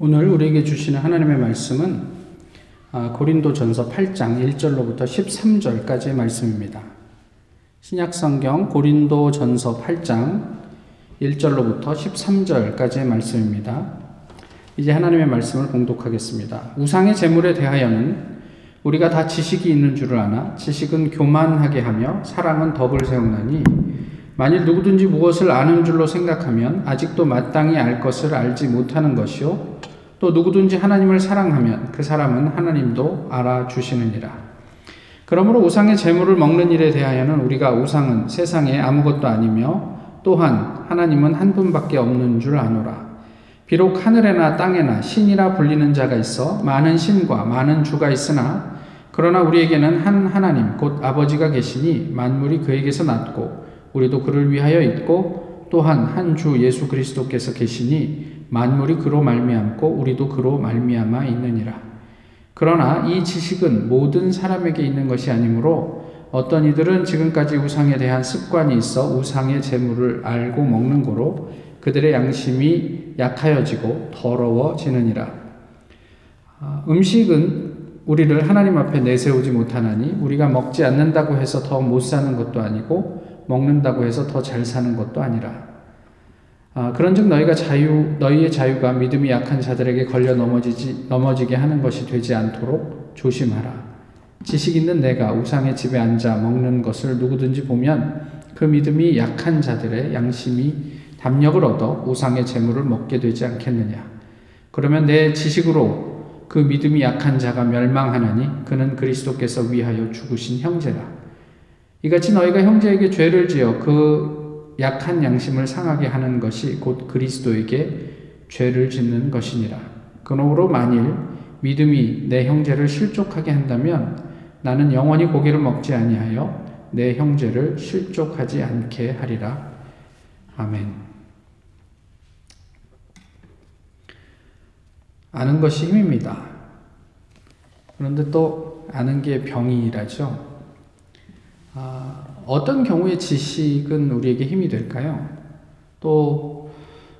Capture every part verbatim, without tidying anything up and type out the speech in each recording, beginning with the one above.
오늘 우리에게 주시는 하나님의 말씀은 고린도전서 팔 장 일 절로부터 십삼 절까지의 말씀입니다. 신약성경 고린도전서 팔 장 일 절로부터 십삼 절까지의 말씀입니다. 이제 하나님의 말씀을 봉독하겠습니다. 우상의 제물에 대하여는 우리가 다 지식이 있는 줄을 아나 지식은 교만하게 하며 사랑은 덕을 세우나니 만일 누구든지 무엇을 아는 줄로 생각하면 아직도 마땅히 알 것을 알지 못하는 것이요 또 누구든지 하나님을 사랑하면 그 사람은 하나님도 알아주시느니라. 그러므로 우상의 제물을 먹는 일에 대하여는 우리가 우상은 세상에 아무것도 아니며 또한 하나님은 한 분밖에 없는 줄 아노라. 비록 하늘에나 땅에나 신이라 불리는 자가 있어 많은 신과 많은 주가 있으나 그러나 우리에게는 한 하나님 곧 아버지가 계시니 만물이 그에게서 났고 우리도 그를 위하여 있고 또한 한 주 예수 그리스도께서 계시니 만물이 그로 말미암고 우리도 그로 말미암아 있느니라. 그러나 이 지식은 모든 사람에게 있는 것이 아니므로 어떤 이들은 지금까지 우상에 대한 습관이 있어 우상의 재물을 알고 먹는 고로 그들의 양심이 약하여지고 더러워지느니라. 음식은 우리를 하나님 앞에 내세우지 못하나니 우리가 먹지 않는다고 해서 더 못 사는 것도 아니고 먹는다고 해서 더 잘 사는 것도 아니라. 아, 그런즉 너희가 자유, 너희의 자유가 믿음이 약한 자들에게 걸려 넘어지지, 넘어지게 하는 것이 되지 않도록 조심하라. 지식 있는 내가 우상의 집에 앉아 먹는 것을 누구든지 보면 그 믿음이 약한 자들의 양심이 담력을 얻어 우상의 재물을 먹게 되지 않겠느냐. 그러면 내 지식으로 그 믿음이 약한 자가 멸망하나니 그는 그리스도께서 위하여 죽으신 형제라. 이같이 너희가 형제에게 죄를 지어 그 약한 양심을 상하게 하는 것이 곧 그리스도에게 죄를 짓는 것이니라. 그러므로 만일 믿음이 내 형제를 실족하게 한다면 나는 영원히 고기를 먹지 아니하여 내 형제를 실족하지 않게 하리라. 아멘. 아는 것이 힘입니다. 그런데 또 아는 게 병이라죠. 아, 어떤 경우에 지식은 우리에게 힘이 될까요? 또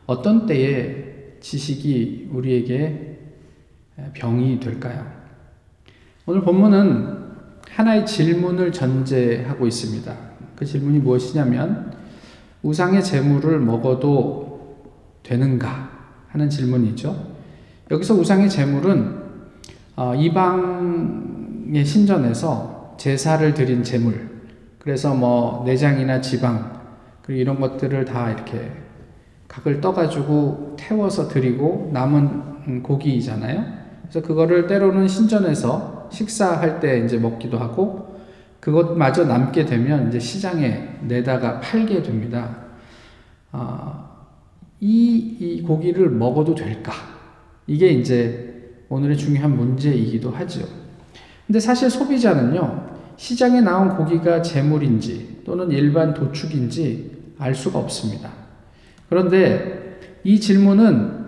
어떤 때에 지식이 우리에게 병이 될까요? 오늘 본문은 하나의 질문을 전제하고 있습니다. 그 질문이 무엇이냐면 우상의 제물을 먹어도 되는가 하는 질문이죠. 여기서 우상의 제물은 어, 이방의 신전에서 제사를 드린 제물, 그래서 뭐 내장이나 지방 그리고 이런 것들을 다 이렇게 각을 떠가지고 태워서 드리고 남은 고기이잖아요. 그래서 그거를 때로는 신전에서 식사할 때 이제 먹기도 하고 그것마저 남게 되면 이제 시장에 내다가 팔게 됩니다. 아, 이, 이 고기를 먹어도 될까? 이게 이제 오늘의 중요한 문제이기도 하죠. 근데 사실 소비자는요. 시장에 나온 고기가 재물인지 또는 일반 도축인지 알 수가 없습니다. 그런데 이 질문은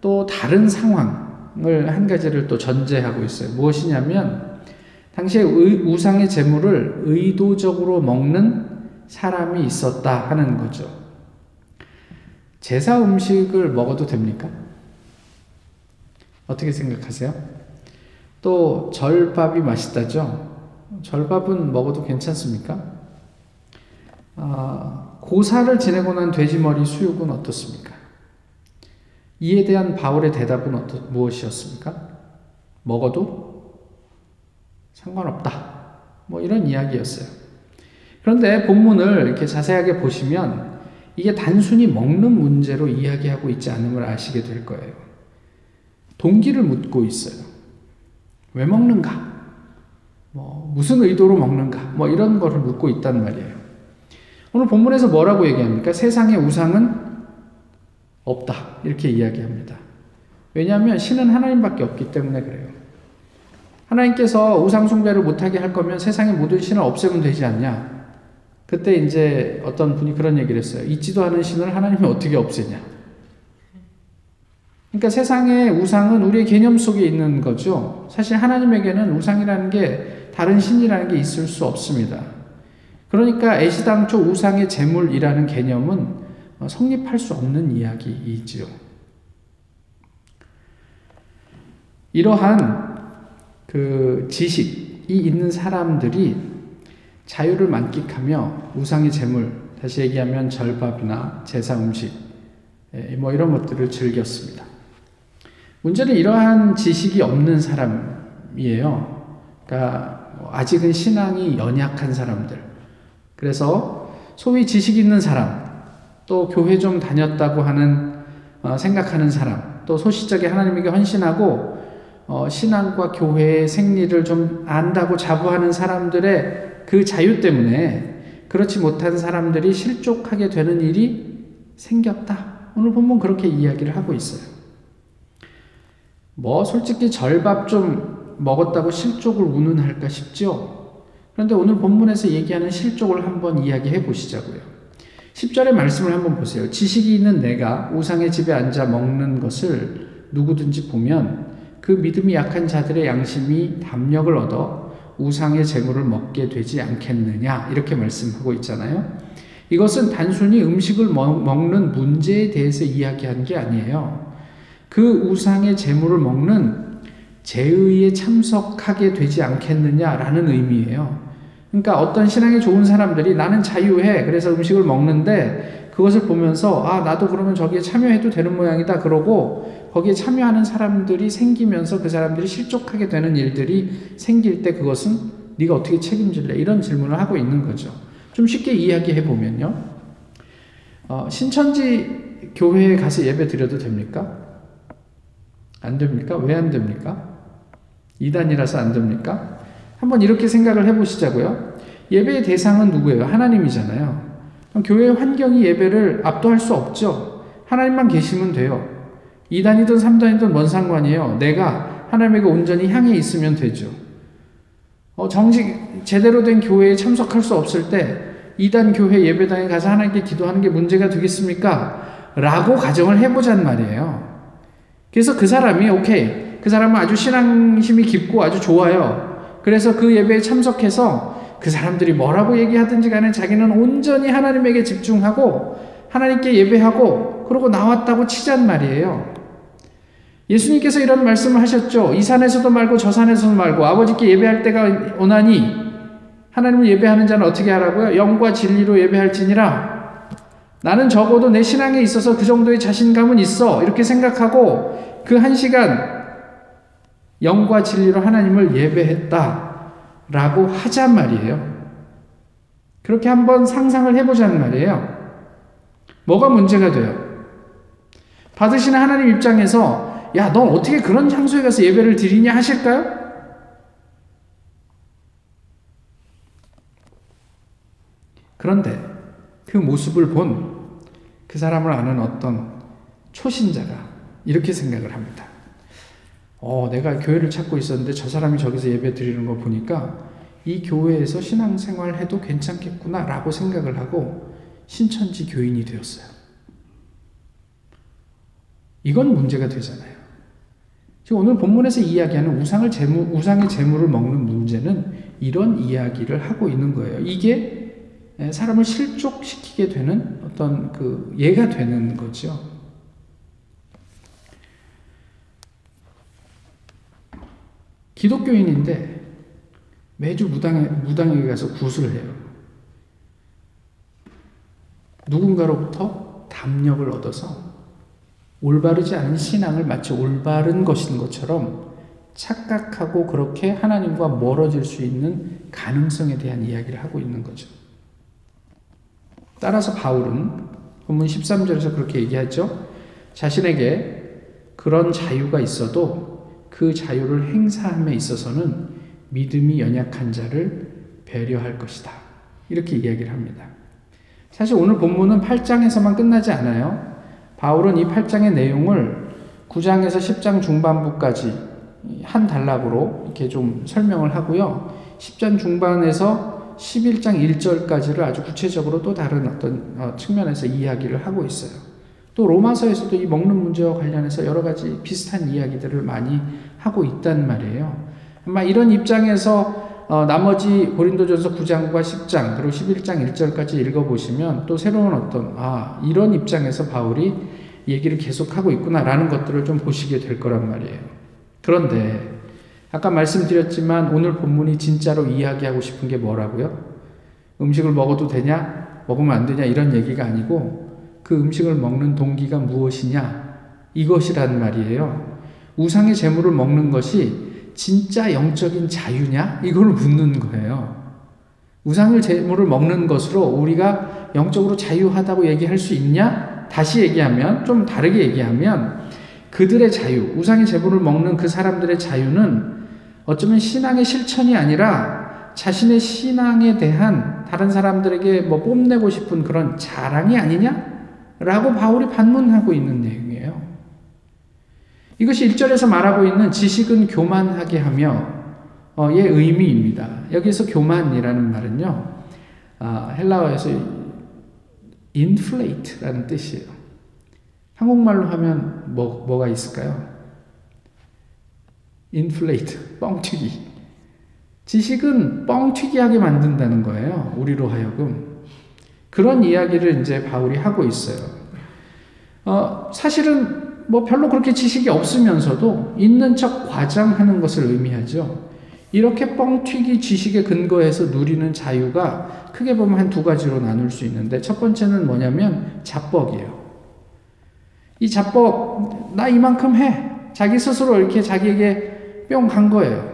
또 다른 상황을 한 가지를 또 전제하고 있어요. 무엇이냐면 당시에 우상의 재물을 의도적으로 먹는 사람이 있었다 하는 거죠. 제사 음식을 먹어도 됩니까? 어떻게 생각하세요? 또 절밥이 맛있다죠? 절밥은 먹어도 괜찮습니까? 아, 고사를 지내고 난 돼지머리 수육은 어떻습니까? 이에 대한 바울의 대답은 어떠, 무엇이었습니까? 먹어도 상관없다. 뭐 이런 이야기였어요. 그런데 본문을 이렇게 자세하게 보시면 이게 단순히 먹는 문제로 이야기하고 있지 않음을 아시게 될 거예요. 동기를 묻고 있어요. 왜 먹는가? 뭐 무슨 의도로 먹는가? 뭐 이런 거를 묻고 있단 말이에요. 오늘 본문에서 뭐라고 얘기합니까? 세상에 우상은 없다. 이렇게 이야기합니다. 왜냐하면 신은 하나님밖에 없기 때문에 그래요. 하나님께서 우상 숭배를 못하게 할 거면 세상의 모든 신을 없애면 되지 않냐? 그때 이제 어떤 분이 그런 얘기를 했어요. 있지도 않은 신을 하나님이 어떻게 없애냐? 그러니까 세상의 우상은 우리의 개념 속에 있는 거죠. 사실 하나님에게는 우상이라는 게 다른 신이라는 게 있을 수 없습니다. 그러니까 애시당초 우상의 제물이라는 개념은 성립할 수 없는 이야기이지요. 이러한 그 지식이 있는 사람들이 자유를 만끽하며 우상의 재물, 다시 얘기하면 절밥이나 제사 음식, 뭐 이런 것들을 즐겼습니다. 문제는 이러한 지식이 없는 사람이에요. 그러니까 아직은 신앙이 연약한 사람들. 그래서 소위 지식 있는 사람, 또 교회 좀 다녔다고 하는 어, 생각하는 사람, 또 소시적에 하나님에게 헌신하고 어, 신앙과 교회의 생리를 좀 안다고 자부하는 사람들의 그 자유 때문에 그렇지 못한 사람들이 실족하게 되는 일이 생겼다. 오늘 본문 그렇게 이야기를 하고 있어요. 뭐 솔직히 절밥 좀 먹었다고 실족을 운운할까 싶죠. 그런데 오늘 본문에서 얘기하는 실족을 한번 이야기해 보시자고요. 십 절의 말씀을 한번 보세요. 지식이 있는 내가 우상의 집에 앉아 먹는 것을 누구든지 보면 그 믿음이 약한 자들의 양심이 담력을 얻어 우상의 재물을 먹게 되지 않겠느냐, 이렇게 말씀하고 있잖아요. 이것은 단순히 음식을 먹는 문제에 대해서 이야기한 게 아니에요. 그 우상의 재물을 먹는 제의에 참석하게 되지 않겠느냐라는 의미예요. 그러니까 어떤 신앙이 좋은 사람들이 나는 자유해, 그래서 음식을 먹는데 그것을 보면서 아 나도 그러면 저기에 참여해도 되는 모양이다 그러고 거기에 참여하는 사람들이 생기면서 그 사람들이 실족하게 되는 일들이 생길 때 그것은 네가 어떻게 책임질래? 이런 질문을 하고 있는 거죠. 좀 쉽게 이야기해보면요. 어, 신천지 교회에 가서 예배 드려도 됩니까? 안 됩니까? 왜 안 됩니까? 이단이라서 안 됩니까? 한번 이렇게 생각을 해보시자고요. 예배의 대상은 누구예요? 하나님이잖아요. 그럼 교회의 환경이 예배를 압도할 수 없죠. 하나님만 계시면 돼요. 이단이든 삼단이든 뭔 상관이에요. 내가 하나님에게 온전히 향해 있으면 되죠. 어, 정직 제대로 된 교회에 참석할 수 없을 때 이단 교회 예배당에 가서 하나님께 기도하는 게 문제가 되겠습니까? 라고 가정을 해보자는 말이에요. 그래서 그 사람이 오케이, 그 사람은 아주 신앙심이 깊고 아주 좋아요. 그래서 그 예배에 참석해서 그 사람들이 뭐라고 얘기하든지 간에 자기는 온전히 하나님에게 집중하고 하나님께 예배하고 그러고 나왔다고 치잔 말이에요. 예수님께서 이런 말씀을 하셨죠. 이 산에서도 말고 저 산에서도 말고 아버지께 예배할 때가 오나니 하나님을 예배하는 자는 어떻게 하라고요? 영과 진리로 예배할지니라. 나는 적어도 내 신앙에 있어서 그 정도의 자신감은 있어, 이렇게 생각하고 그 한 시간 영과 진리로 하나님을 예배했다라고 하자 말이에요. 그렇게 한번 상상을 해보자는 말이에요. 뭐가 문제가 돼요? 받으시는 하나님 입장에서 야, 넌 어떻게 그런 장소에 가서 예배를 드리냐 하실까요? 그런데 그 모습을 본 그 사람을 아는 어떤 초신자가 이렇게 생각을 합니다. 어, 내가 교회를 찾고 있었는데 저 사람이 저기서 예배 드리는 거 보니까 이 교회에서 신앙생활 해도 괜찮겠구나 라고 생각을 하고 신천지 교인이 되었어요. 이건 문제가 되잖아요. 지금 오늘 본문에서 이야기하는 우상을 재물, 우상의 재물을 먹는 문제는 이런 이야기를 하고 있는 거예요. 이게 사람을 실족시키게 되는 어떤 그 예가 되는 거죠. 기독교인인데 매주 무당에, 무당에게 가서 굿을 해요. 누군가로부터 담력을 얻어서 올바르지 않은 신앙을 마치 올바른 것인 것처럼 착각하고 그렇게 하나님과 멀어질 수 있는 가능성에 대한 이야기를 하고 있는 거죠. 따라서 바울은 본문 십삼 절에서 그렇게 얘기하죠. 자신에게 그런 자유가 있어도 그 자유를 행사함에 있어서는 믿음이 연약한 자를 배려할 것이다. 이렇게 이야기를 합니다. 사실 오늘 본문은 팔 장에서만 끝나지 않아요. 바울은 이 팔 장의 내용을 구 장에서 십 장 중반부까지 한 단락으로 이렇게 좀 설명을 하고요. 십 장 중반에서 십일 장 일 절까지를 아주 구체적으로 또 다른 어떤 측면에서 이야기를 하고 있어요. 또 로마서에서도 이 먹는 문제와 관련해서 여러 가지 비슷한 이야기들을 많이 하고 있단 말이에요. 아마 이런 입장에서 어, 나머지 고린도전서 구 장과 십 장 그리고 십일 장 일 절까지 읽어보시면 또 새로운 어떤 아 이런 입장에서 바울이 얘기를 계속하고 있구나라는 것들을 좀 보시게 될 거란 말이에요. 그런데 아까 말씀드렸지만 오늘 본문이 진짜로 이야기하고 싶은 게 뭐라고요? 음식을 먹어도 되냐? 먹으면 안 되냐? 이런 얘기가 아니고 그 음식을 먹는 동기가 무엇이냐? 이것이란 말이에요. 우상의 재물을 먹는 것이 진짜 영적인 자유냐? 이걸 묻는 거예요. 우상의 재물을 먹는 것으로 우리가 영적으로 자유하다고 얘기할 수 있냐? 다시 얘기하면, 좀 다르게 얘기하면 그들의 자유, 우상의 재물을 먹는 그 사람들의 자유는 어쩌면 신앙의 실천이 아니라 자신의 신앙에 대한 다른 사람들에게 뭐 뽐내고 싶은 그런 자랑이 아니냐라고 바울이 반문하고 있는 내용이에요. 이것이 일 절에서 말하고 있는 지식은 교만하게 하며 의 의미입니다. 여기서 교만이라는 말은요, 아, 헬라어에서 inflate라는 뜻이에요. 한국말로 하면 뭐, 뭐가 있을까요? 인플레이트, 뻥튀기. 지식은 뻥튀기하게 만든다는 거예요. 우리로 하여금. 그런 이야기를 이제 바울이 하고 있어요. 어, 사실은 뭐 별로 그렇게 지식이 없으면서도 있는 척 과장하는 것을 의미하죠. 이렇게 뻥튀기 지식에 근거해서 누리는 자유가 크게 보면 한두 가지로 나눌 수 있는데, 첫 번째는 뭐냐면 자뻑이에요. 이 자뻑, 나 이만큼 해. 자기 스스로 이렇게 자기에게 뿅 간 거예요.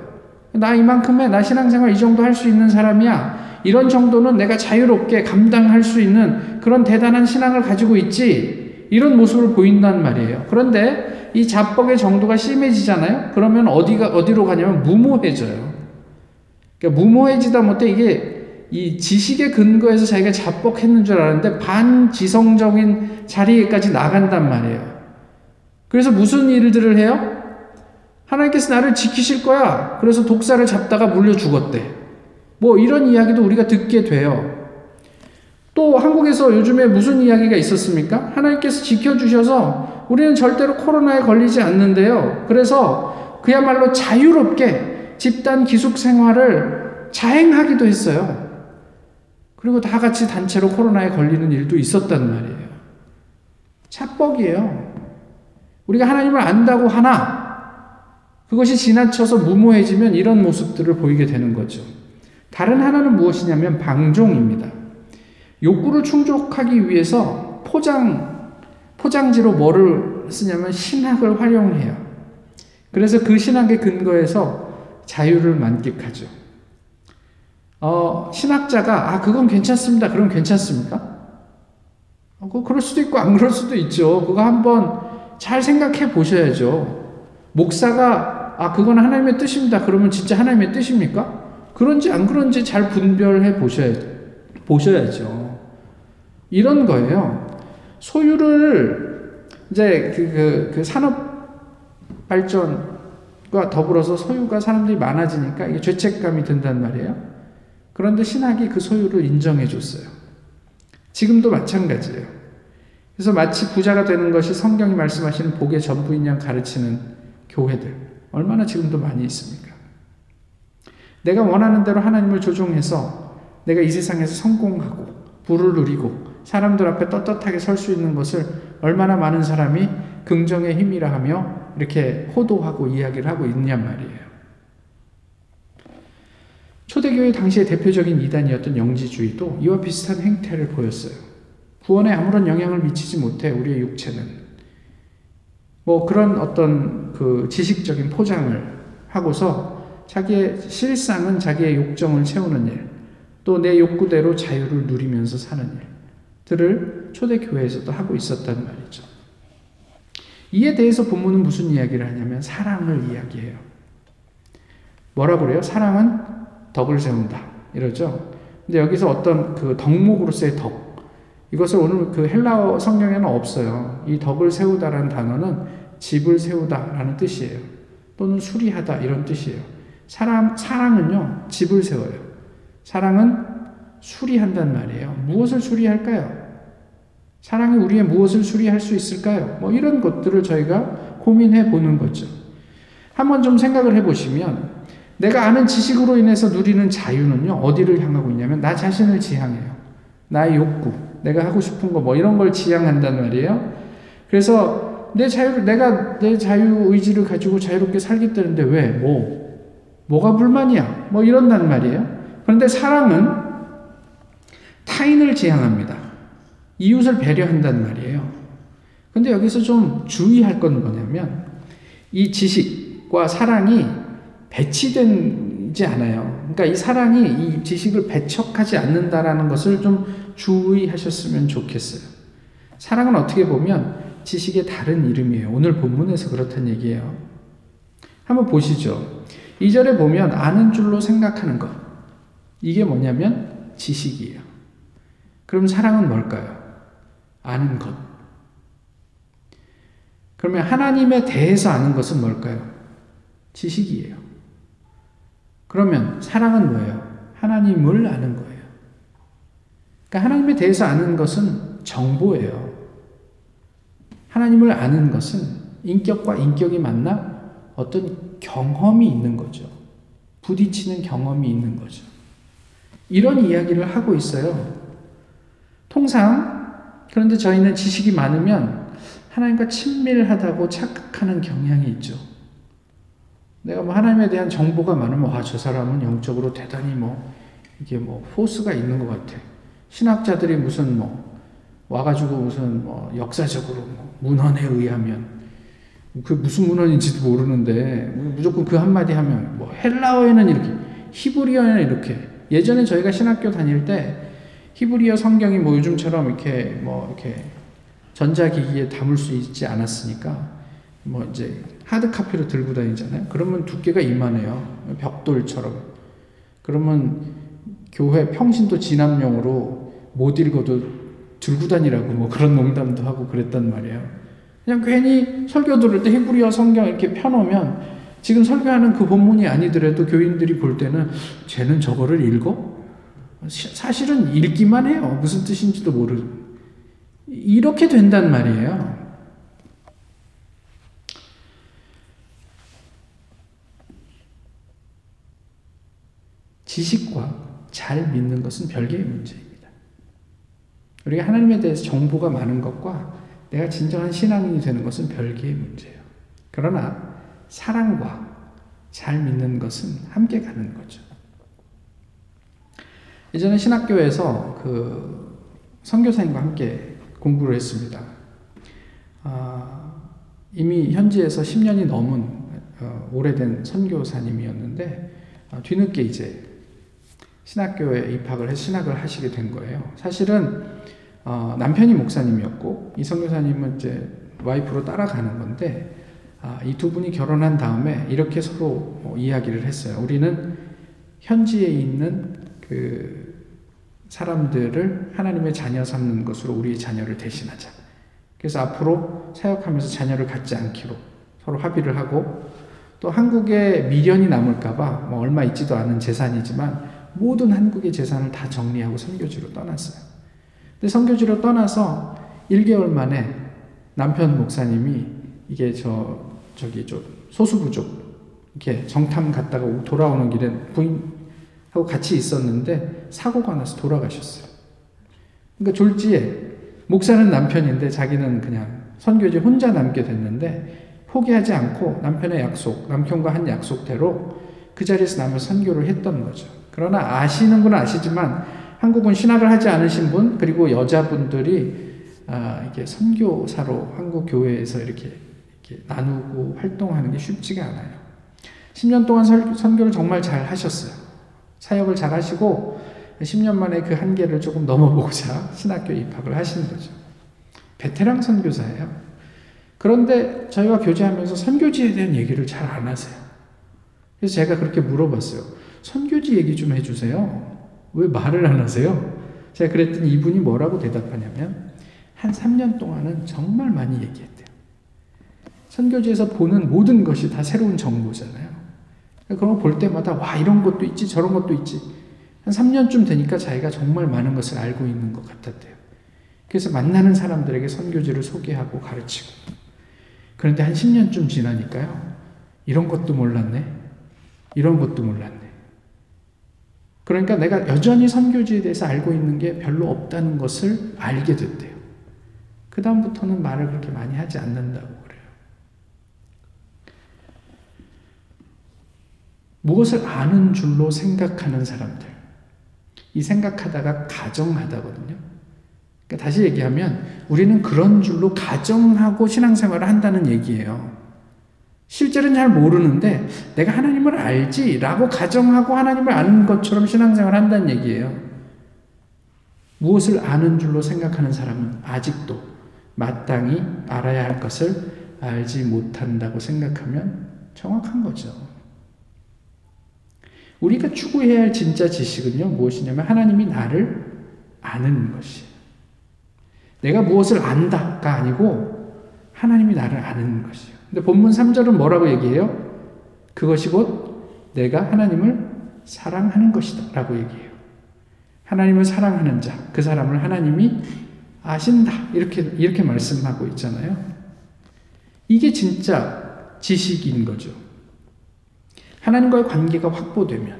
나 이만큼에 나 신앙생활 이 정도 할 수 있는 사람이야. 이런 정도는 내가 자유롭게 감당할 수 있는 그런 대단한 신앙을 가지고 있지. 이런 모습을 보인단 말이에요. 그런데 이 자뻑의 정도가 심해지잖아요. 그러면 어디가 어디로 가냐면 무모해져요. 그러니까 무모해지다 못해 이게 이 지식의 근거에서 자기가 자뻑했는 줄 알았는데 반지성적인 자리까지 나간단 말이에요. 그래서 무슨 일들을 해요? 하나님께서 나를 지키실 거야. 그래서 독사를 잡다가 물려 죽었대. 뭐 이런 이야기도 우리가 듣게 돼요. 또 한국에서 요즘에 무슨 이야기가 있었습니까? 하나님께서 지켜주셔서 우리는 절대로 코로나에 걸리지 않는데요. 그래서 그야말로 자유롭게 집단 기숙 생활을 자행하기도 했어요. 그리고 다 같이 단체로 코로나에 걸리는 일도 있었단 말이에요. 자뻑이에요. 우리가 하나님을 안다고 하나 그것이 지나쳐서 무모해지면 이런 모습들을 보이게 되는 거죠. 다른 하나는 무엇이냐면 방종입니다. 욕구를 충족하기 위해서 포장, 포장지로 뭐를 쓰냐면 신학을 활용해요. 그래서 그 신학의 근거에서 자유를 만끽하죠. 어, 신학자가 아 그건 괜찮습니다. 그럼 괜찮습니까? 어, 그거 그럴 수도 있고 안 그럴 수도 있죠. 그거 한번 잘 생각해 보셔야죠. 목사가 아, 그건 하나님의 뜻입니다. 그러면 진짜 하나님의 뜻입니까? 그런지 안 그런지 잘 분별해 보셔야, 보셔야죠. 이런 거예요. 소유를, 이제 그, 그, 그 산업 발전과 더불어서 소유가 사람들이 많아지니까 이게 죄책감이 든단 말이에요. 그런데 신학이 그 소유를 인정해 줬어요. 지금도 마찬가지예요. 그래서 마치 부자가 되는 것이 성경이 말씀하시는 복의 전부인 양 가르치는 교회들. 얼마나 지금도 많이 있습니까? 내가 원하는 대로 하나님을 조종해서 내가 이 세상에서 성공하고 부를 누리고 사람들 앞에 떳떳하게 설 수 있는 것을 얼마나 많은 사람이 긍정의 힘이라 하며 이렇게 호도하고 이야기를 하고 있냔 말이에요. 초대교회 당시의 대표적인 이단이었던 영지주의도 이와 비슷한 행태를 보였어요. 구원에 아무런 영향을 미치지 못해 우리의 육체는. 뭐 그런 어떤 그 지식적인 포장을 하고서 자기의 실상은 자기의 욕정을 채우는 일, 또 내 욕구대로 자유를 누리면서 사는 일들을 초대교회에서도 하고 있었단 말이죠. 이에 대해서 본문은 무슨 이야기를 하냐면 사랑을 이야기해요. 뭐라고 그래요? 사랑은 덕을 세운다. 이러죠. 근데 여기서 어떤 그 덕목으로서의 덕, 이것을 오늘 그 헬라어 성경에는 없어요. 이 덕을 세우다라는 단어는 집을 세우다라는 뜻이에요. 또는 수리하다 이런 뜻이에요. 사람, 사랑은요, 집을 세워요. 사랑은 수리한단 말이에요. 무엇을 수리할까요? 사랑이 우리의 무엇을 수리할 수 있을까요? 뭐 이런 것들을 저희가 고민해 보는 거죠. 한번 좀 생각을 해보시면 내가 아는 지식으로 인해서 누리는 자유는요, 어디를 향하고 있냐면 나 자신을 지향해요. 나의 욕구. 내가 하고 싶은 거 뭐 이런 걸 지향한단 말이에요. 그래서 내 자유를, 내가 내 자유 의지를 가지고 자유롭게 살겠다는데 왜? 뭐? 뭐가 불만이야? 뭐 이런단 말이에요. 그런데 사랑은 타인을 지향합니다. 이웃을 배려한단 말이에요. 근데 여기서 좀 주의할 건 뭐냐면, 이 지식과 사랑이 배치되지 않아요. 그러니까 이 사랑이 이 지식을 배척하지 않는다라는 것을 좀 주의하셨으면 좋겠어요. 사랑은 어떻게 보면 지식의 다른 이름이에요. 오늘 본문에서 그렇다는 얘기예요. 한번 보시죠. 이 절에 보면 아는 줄로 생각하는 것, 이게 뭐냐면 지식이에요. 그럼 사랑은 뭘까요? 아는 것. 그러면 하나님에 대해서 아는 것은 뭘까요? 지식이에요. 그러면 사랑은 뭐예요? 하나님을 아는 거예요. 그러니까 하나님에 대해서 아는 것은 정보예요. 하나님을 아는 것은 인격과 인격이 만나 어떤 경험이 있는 거죠. 부딪히는 경험이 있는 거죠. 이런 이야기를 하고 있어요. 통상, 그런데 저희는 지식이 많으면 하나님과 친밀하다고 착각하는 경향이 있죠. 내가 뭐 하나님에 대한 정보가 많으면, 아, 저 사람은 영적으로 대단히 뭐, 이게 뭐, 포스가 있는 것 같아. 신학자들이 무슨 뭐, 와가지고 무슨 뭐 역사적으로 문헌에 의하면, 그 무슨 문헌인지도 모르는데 무조건 그 한마디 하면, 뭐 헬라어에는 이렇게, 히브리어에는 이렇게. 예전에 저희가 신학교 다닐 때 히브리어 성경이 뭐 요즘처럼 이렇게 뭐 이렇게 전자기기에 담을 수 있지 않았으니까 뭐 이제 하드카피로 들고 다니잖아요. 그러면 두께가 이만해요. 벽돌처럼. 그러면 교회 평신도 진압용으로 못 읽어도 들고 다니라고 뭐 그런 농담도 하고 그랬단 말이에요. 그냥 괜히 설교 들을 때 히브리어 성경 이렇게 펴놓으면, 지금 설교하는 그 본문이 아니더라도 교인들이 볼 때는, 쟤는 저거를 읽어? 사실은 읽기만 해요. 무슨 뜻인지도 모르고. 이렇게 된단 말이에요. 지식과 잘 믿는 것은 별개의 문제예요. 우리가 하나님에 대해서 정보가 많은 것과 내가 진정한 신앙인이 되는 것은 별개의 문제예요. 그러나 사랑과 잘 믿는 것은 함께 가는 거죠. 예전에 신학교에서 그 선교사님과 함께 공부를 했습니다. 아, 이미 현지에서 십 년이 넘은 어, 오래된 선교사님이었는데, 어, 뒤늦게 이제 신학교에 입학을 해서 신학을 하시게 된 거예요. 사실은 어, 남편이 목사님이었고 이 선교사님은 이제 와이프로 따라가는 건데, 아, 이 두 분이 결혼한 다음에 이렇게 서로 뭐 이야기를 했어요. 우리는 현지에 있는 그 사람들을 하나님의 자녀 삼는 것으로 우리의 자녀를 대신하자. 그래서 앞으로 사역하면서 자녀를 갖지 않기로 서로 합의를 하고, 또 한국에 미련이 남을까봐 뭐 얼마 있지도 않은 재산이지만 모든 한국의 재산을 다 정리하고 선교지로 떠났어요. 근데 선교지로 떠나서 일 개월 만에 남편 목사님이, 이게 저, 저기 저 소수부족, 이렇게 정탐 갔다가 돌아오는 길에 부인하고 같이 있었는데 사고가 나서 돌아가셨어요. 그러니까 졸지에, 목사는 남편인데 자기는 그냥 선교지 혼자 남게 됐는데, 포기하지 않고 남편의 약속, 남편과 한 약속대로 그 자리에서 남을 선교를 했던 거죠. 그러나 아시는 분은 아시지만 한국은 신학을 하지 않으신 분, 그리고 여자분들이 아, 이게 선교사로 한국 교회에서 이렇게, 이렇게 나누고 활동하는 게 쉽지가 않아요. 십 년 동안 설, 선교를 정말 잘 하셨어요. 사역을 잘 하시고 십 년 만에 그 한계를 조금 넘어보고자 신학교에 입학을 하신 거죠. 베테랑 선교사예요. 그런데 저희와 교제하면서 선교지에 대한 얘기를 잘 안 하세요. 그래서 제가 그렇게 물어봤어요. 선교지 얘기 좀 해주세요. 왜 말을 안 하세요? 제가 그랬더니 이분이 뭐라고 대답하냐면, 한 삼 년 동안은 정말 많이 얘기했대요. 선교지에서 보는 모든 것이 다 새로운 정보잖아요. 그런 거 볼 때마다, 와, 이런 것도 있지, 저런 것도 있지. 한 삼 년쯤 되니까 자기가 정말 많은 것을 알고 있는 것 같았대요. 그래서 만나는 사람들에게 선교지를 소개하고 가르치고. 그런데 한 십 년쯤 지나니까요, 이런 것도 몰랐네, 이런 것도 몰랐네. 그러니까 내가 여전히 선교지에 대해서 알고 있는 게 별로 없다는 것을 알게 됐대요. 그 다음부터는 말을 그렇게 많이 하지 않는다고 그래요. 무엇을 아는 줄로 생각하는 사람들. 이 생각하다가 가정하다거든요. 그러니까 다시 얘기하면 우리는 그런 줄로 가정하고 신앙생활을 한다는 얘기예요. 실제로는 잘 모르는데 내가 하나님을 알지라고 가정하고 하나님을 아는 것처럼 신앙생활을 한다는 얘기예요. 무엇을 아는 줄로 생각하는 사람은 아직도 마땅히 알아야 할 것을 알지 못한다고 생각하면 정확한 거죠. 우리가 추구해야 할 진짜 지식은요, 무엇이냐면 하나님이 나를 아는 것이에요. 내가 무엇을 안다가 아니고 하나님이 나를 아는 것이에요. 근데 본문 삼 절은 뭐라고 얘기해요? 그것이 곧 내가 하나님을 사랑하는 것이다 라고 얘기해요. 하나님을 사랑하는 자, 그 사람을 하나님이 아신다. 이렇게, 이렇게 말씀하고 있잖아요. 이게 진짜 지식인 거죠. 하나님과의 관계가 확보되면,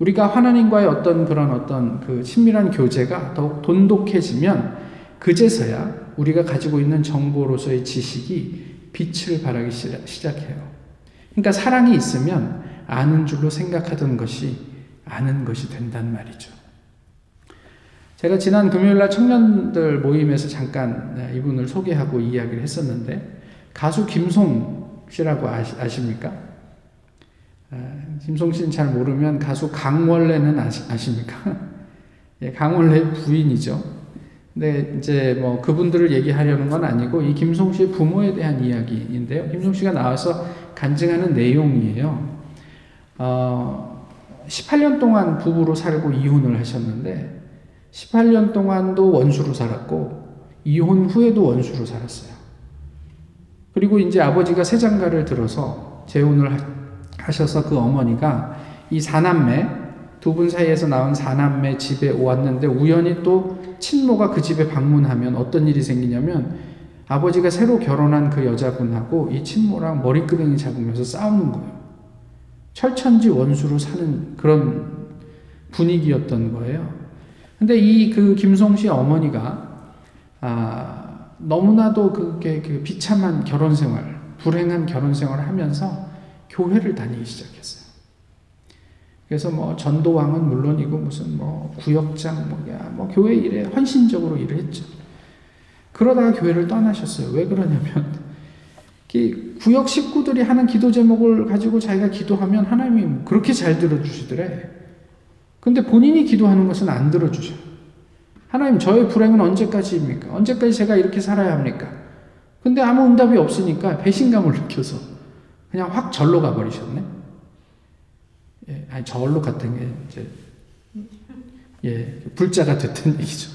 우리가 하나님과의 어떤 그런 어떤 그 친밀한 교제가 더욱 돈독해지면, 그제서야 우리가 가지고 있는 정보로서의 지식이 빛을 발하기 시작해요. 그러니까 사랑이 있으면 아는 줄로 생각하던 것이 아는 것이 된단 말이죠. 제가 지난 금요일날 청년들 모임에서 잠깐 이분을 소개하고 이야기를 했었는데, 가수 김송 씨라고 아십니까? 김송 씨는 잘 모르면 가수 강원래는 아십니까? 강원래 부인이죠. 근데 이제 뭐 그분들을 얘기하려는 건 아니고 이 김송 씨의 부모에 대한 이야기인데요. 김송 씨가 나와서 간증하는 내용이에요. 어, 십팔 년 동안 부부로 살고 이혼을 하셨는데, 십팔 년 동안도 원수로 살았고 이혼 후에도 원수로 살았어요. 그리고 이제 아버지가 새 장가를 들어서 재혼을 하셔서 그 어머니가 이 사남매, 두 분 사이에서 나온 사남매 집에 왔는데, 우연히 또 친모가 그 집에 방문하면 어떤 일이 생기냐면 아버지가 새로 결혼한 그 여자분하고 이 친모랑 머리끄댕이 잡으면서 싸우는 거예요. 철천지 원수로 사는 그런 분위기였던 거예요. 근데 이 그 김송 씨 어머니가, 아, 너무나도 그게 그 비참한 결혼 생활, 불행한 결혼 생활을 하면서 교회를 다니기 시작했어요. 그래서 뭐 전도왕은 물론이고 무슨 뭐 구역장, 뭐야, 뭐 교회 일에 헌신적으로 일을 했죠. 그러다가 교회를 떠나셨어요. 왜 그러냐면, 구역 식구들이 하는 기도 제목을 가지고 자기가 기도하면 하나님이 그렇게 잘 들어주시더래. 근데 본인이 기도하는 것은 안 들어주죠. 하나님, 저의 불행은 언제까지입니까? 언제까지 제가 이렇게 살아야 합니까? 근데 아무 응답이 없으니까 배신감을 느껴서 그냥 확 절로 가버리셨네? 예, 아니, 절로 같은 게 이제, 예, 불자가 됐던 얘기죠.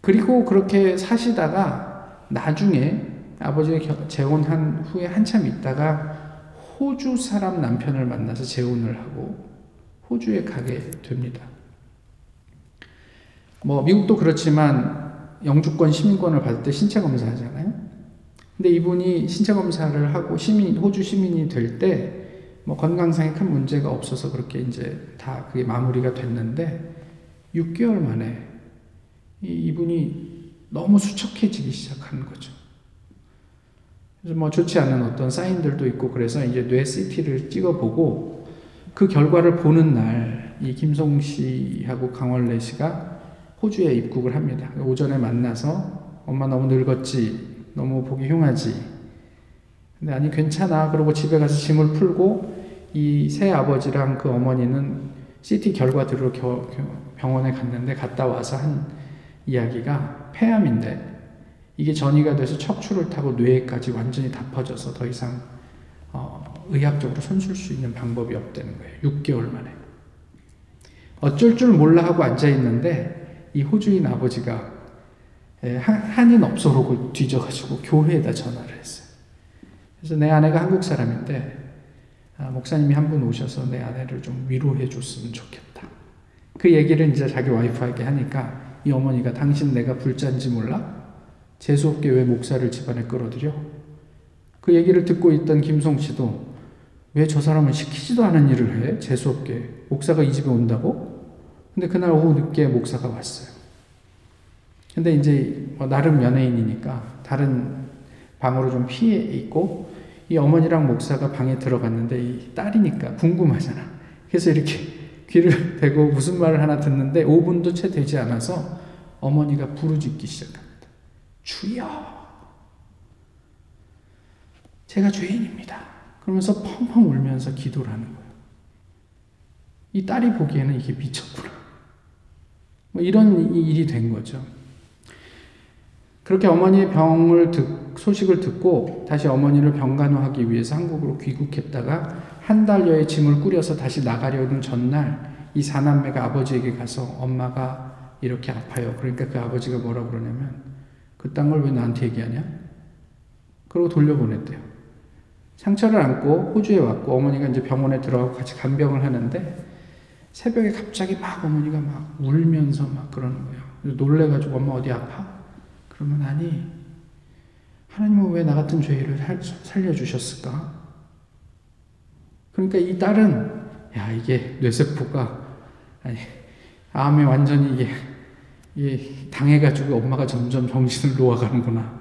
그리고 그렇게 사시다가 나중에 아버지가 재혼한 후에 한참 있다가 호주 사람 남편을 만나서 재혼을 하고 호주에 가게 됩니다. 뭐 미국도 그렇지만 영주권 시민권을 받을 때 신체 검사하잖아요. 근데 이분이 신체 검사를 하고 시민, 호주 시민이 될 때 뭐 건강상에 큰 문제가 없어서 그렇게 이제 다 그게 마무리가 됐는데, 육 개월 만에 이, 이분이 너무 수척해지기 시작한 거죠. 그래서 뭐 좋지 않은 어떤 사인들도 있고, 그래서 이제 뇌 씨티를 찍어보고 그 결과를 보는 날 이 김송 씨하고 강원래 씨가 호주에 입국을 합니다. 오전에 만나서 엄마 너무 늙었지, 너무 보기 흉하지. 근데 아니 괜찮아. 그러고 집에 가서 짐을 풀고 이 새 아버지랑 그 어머니는 씨티 결과 들으러 겨, 겨, 병원에 갔는데, 갔다 와서 한 이야기가 폐암인데 이게 전이가 돼서 척추를 타고 뇌까지 완전히 다 퍼져서 더 이상 어, 의학적으로 손쓸 수 있는 방법이 없다는 거예요. 육 개월 만에. 어쩔 줄 몰라 하고 앉아있는데 이 호주인 아버지가 한인 업소록을 뒤져가지고 교회에다 전화를 했어요. 그래서 내 아내가 한국 사람인데 목사님이 한 분 오셔서 내 아내를 좀 위로해 줬으면 좋겠다. 그 얘기를 이제 자기 와이프에게 하니까 이 어머니가, 당신 내가 불자인지 몰라? 재수없게 왜 목사를 집안에 끌어들여? 그 얘기를 듣고 있던 김송 씨도, 왜 저 사람은 시키지도 않은 일을 해? 재수없게. 목사가 이 집에 온다고? 근데 그날 오후 늦게 목사가 왔어요. 근데 이제 뭐 나름 연예인이니까 다른 방으로 좀 피해 있고, 이 어머니랑 목사가 방에 들어갔는데 이 딸이니까 궁금하잖아. 그래서 이렇게 귀를 대고 무슨 말을 하나 듣는데 오 분도 채 되지 않아서 어머니가 부르짖기 시작합니다. 주여! 제가 죄인입니다. 그러면서 펑펑 울면서 기도를 하는 거예요. 이 딸이 보기에는 이게 미쳤구나. 뭐 이런 일이 된 거죠. 그렇게 어머니의 병을 듣, 소식을 듣고 다시 어머니를 병간호하기 위해서 한국으로 귀국했다가 한 달여의 짐을 꾸려서 다시 나가려는 전날 이 사남매가 아버지에게 가서 엄마가 이렇게 아파요. 그러니까 그 아버지가 뭐라고 그러냐면, 그딴 걸 왜 나한테 얘기하냐? 그러고 돌려보냈대요. 상처를 안고 호주에 왔고 어머니가 이제 병원에 들어가고 같이 간병을 하는데 새벽에 갑자기 막 어머니가 막 울면서 막 그러는 거예요. 놀래가지고 엄마 어디 아파? 그러면 아니, 하나님은 왜 나 같은 죄인을 살려주셨을까? 그러니까 이 딸은, 야, 이게 뇌세포가, 아니, 암에 완전히 이게, 이게 당해가지고 엄마가 점점 정신을 놓아가는구나.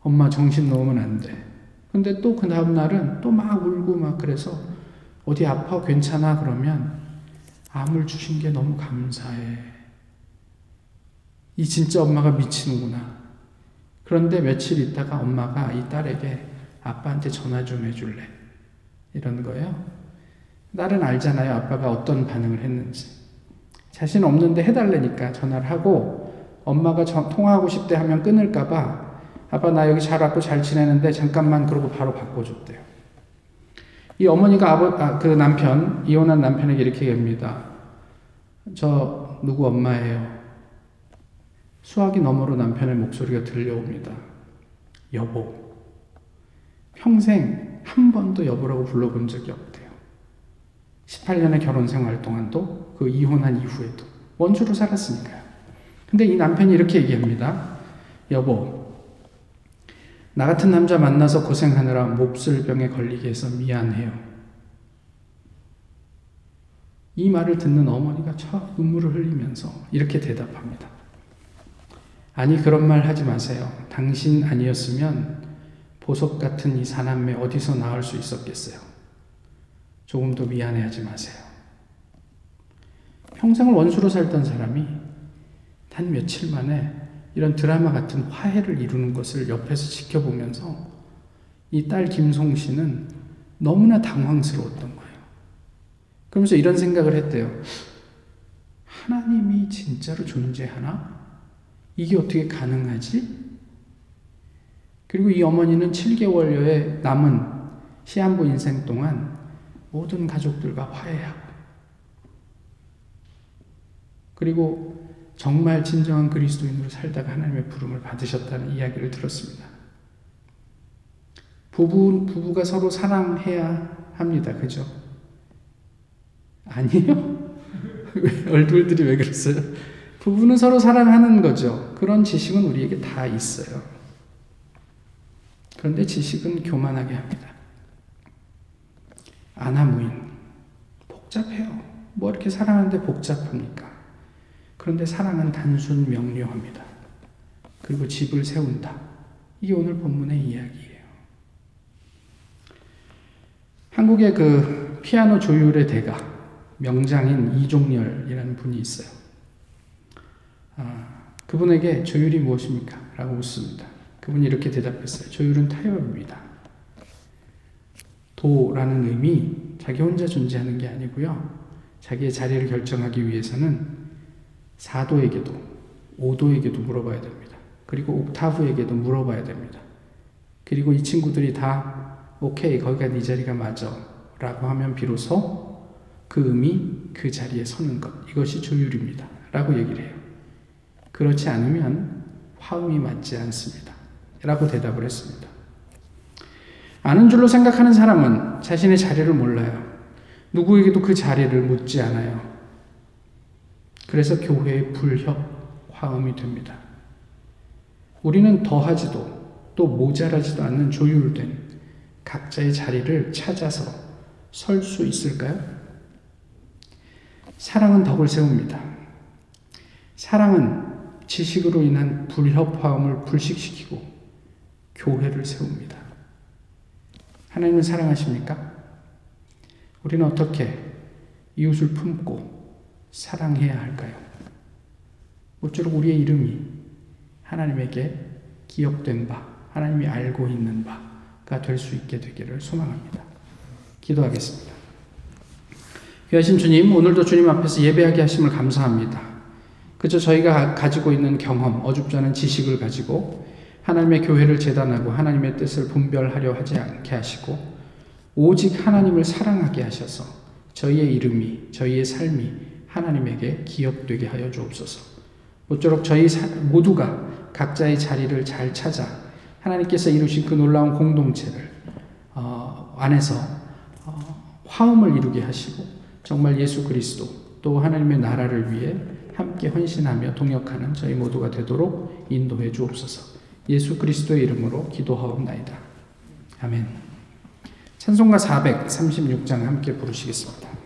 엄마 정신 놓으면 안 돼. 근데 또 그 다음날은 또 막 울고 막 그래서, 어디 아파? 괜찮아? 그러면, 암을 주신 게 너무 감사해. 이 진짜 엄마가 미치는구나. 그런데 며칠 있다가 엄마가 이 딸에게 아빠한테 전화 좀 해줄래? 이런 거예요. 딸은 알잖아요. 아빠가 어떤 반응을 했는지. 자신 없는데 해달라니까 전화를 하고, 엄마가 전, 통화하고 싶대 하면 끊을까봐 아빠 나 여기 잘 왔고 잘 지내는데 잠깐만 그러고 바로 바꿔줬대요. 이 어머니가 아버, 아, 그 남편, 이혼한 남편에게 이렇게 얘기합니다. 저 누구 엄마예요. 수화기 너머로 남편의 목소리가 들려옵니다. 여보. 평생 한 번도 여보라고 불러본 적이 없대요. 십팔 년의 결혼 생활 동안도, 그 이혼한 이후에도 원수로 살았으니까요. 근데 이 남편이 이렇게 얘기합니다. 여보, 나 같은 남자 만나서 고생하느라 몹쓸 병에 걸리게 해서 미안해요. 이 말을 듣는 어머니가 첫 눈물을 흘리면서 이렇게 대답합니다. 아니, 그런 말 하지 마세요. 당신 아니었으면 보석 같은 이 사남매 어디서 나올 수 있었겠어요. 조금 더 미안해하지 마세요. 평생을 원수로 살던 사람이 단 며칠 만에 이런 드라마 같은 화해를 이루는 것을 옆에서 지켜보면서 이 딸 김송 씨는 너무나 당황스러웠던 거예요. 그러면서 이런 생각을 했대요. 하나님이 진짜로 존재하나? 이게 어떻게 가능하지? 그리고 이 어머니는 칠 개월여의 남은 시한부 인생 동안 모든 가족들과 화해하고, 그리고 정말 진정한 그리스도인으로 살다가 하나님의 부름을 받으셨다는 이야기를 들었습니다. 부부, 부부가 서로 사랑해야 합니다. 그죠? 아니에요? 얼굴들이 왜 그랬어요? 부부는 서로 사랑하는 거죠. 그런 지식은 우리에게 다 있어요. 그런데 지식은 교만하게 합니다. 아나무인. 복잡해요. 뭐 이렇게 사랑하는데 복잡합니까? 그런데 사랑은 단순 명료합니다. 그리고 집을 세운다. 이게 오늘 본문의 이야기예요. 한국의 그 피아노 조율의 대가, 명장인 이종렬이라는 분이 있어요. 아, 그분에게 조율이 무엇입니까? 라고 묻습니다. 그분이 이렇게 대답했어요. 조율은 타협입니다. 도라는 의미, 자기 혼자 존재하는 게 아니고요. 자기의 자리를 결정하기 위해서는 사 도에게도, 오 도에게도 물어봐야 됩니다. 그리고 옥타브에게도 물어봐야 됩니다. 그리고 이 친구들이 다 오케이, 거기가 네 자리가 맞아 라고 하면 비로소 그 음이 그 자리에 서는 것, 이것이 조율입니다. 라고 얘기를 해요. 그렇지 않으면 화음이 맞지 않습니다. 라고 대답을 했습니다. 아는 줄로 생각하는 사람은 자신의 자리를 몰라요. 누구에게도 그 자리를 묻지 않아요. 그래서 교회의 불협 화음이 됩니다. 우리는 더하지도 또 모자라지도 않는 조율된 각자의 자리를 찾아서 설 수 있을까요? 사랑은 덕을 세웁니다. 사랑은 지식으로 인한 불협화음을 불식시키고 교회를 세웁니다. 하나님을 사랑하십니까? 우리는 어떻게 이웃을 품고 사랑해야 할까요? 모쪼록 우리의 이름이 하나님에게 기억된 바, 하나님이 알고 있는 바가 될 수 있게 되기를 소망합니다. 기도하겠습니다. 귀하신 주님, 오늘도 주님 앞에서 예배하게 하심을 감사합니다. 그저 저희가 가지고 있는 경험, 어줍지 않은 지식을 가지고 하나님의 교회를 재단하고 하나님의 뜻을 분별하려 하지 않게 하시고 오직 하나님을 사랑하게 하셔서 저희의 이름이, 저희의 삶이 하나님에게 기억되게 하여 주옵소서. 모쪼록 저희 모두가 각자의 자리를 잘 찾아 하나님께서 이루신 그 놀라운 공동체를 어, 안에서 어, 화음을 이루게 하시고 정말 예수 그리스도 또 하나님의 나라를 위해 함께 헌신하며 동역하는 저희 모두가 되도록 인도해 주옵소서. 예수 그리스도의 이름으로 기도하옵나이다. 아멘. 찬송가 사백삼십육 장 함께 부르시겠습니다.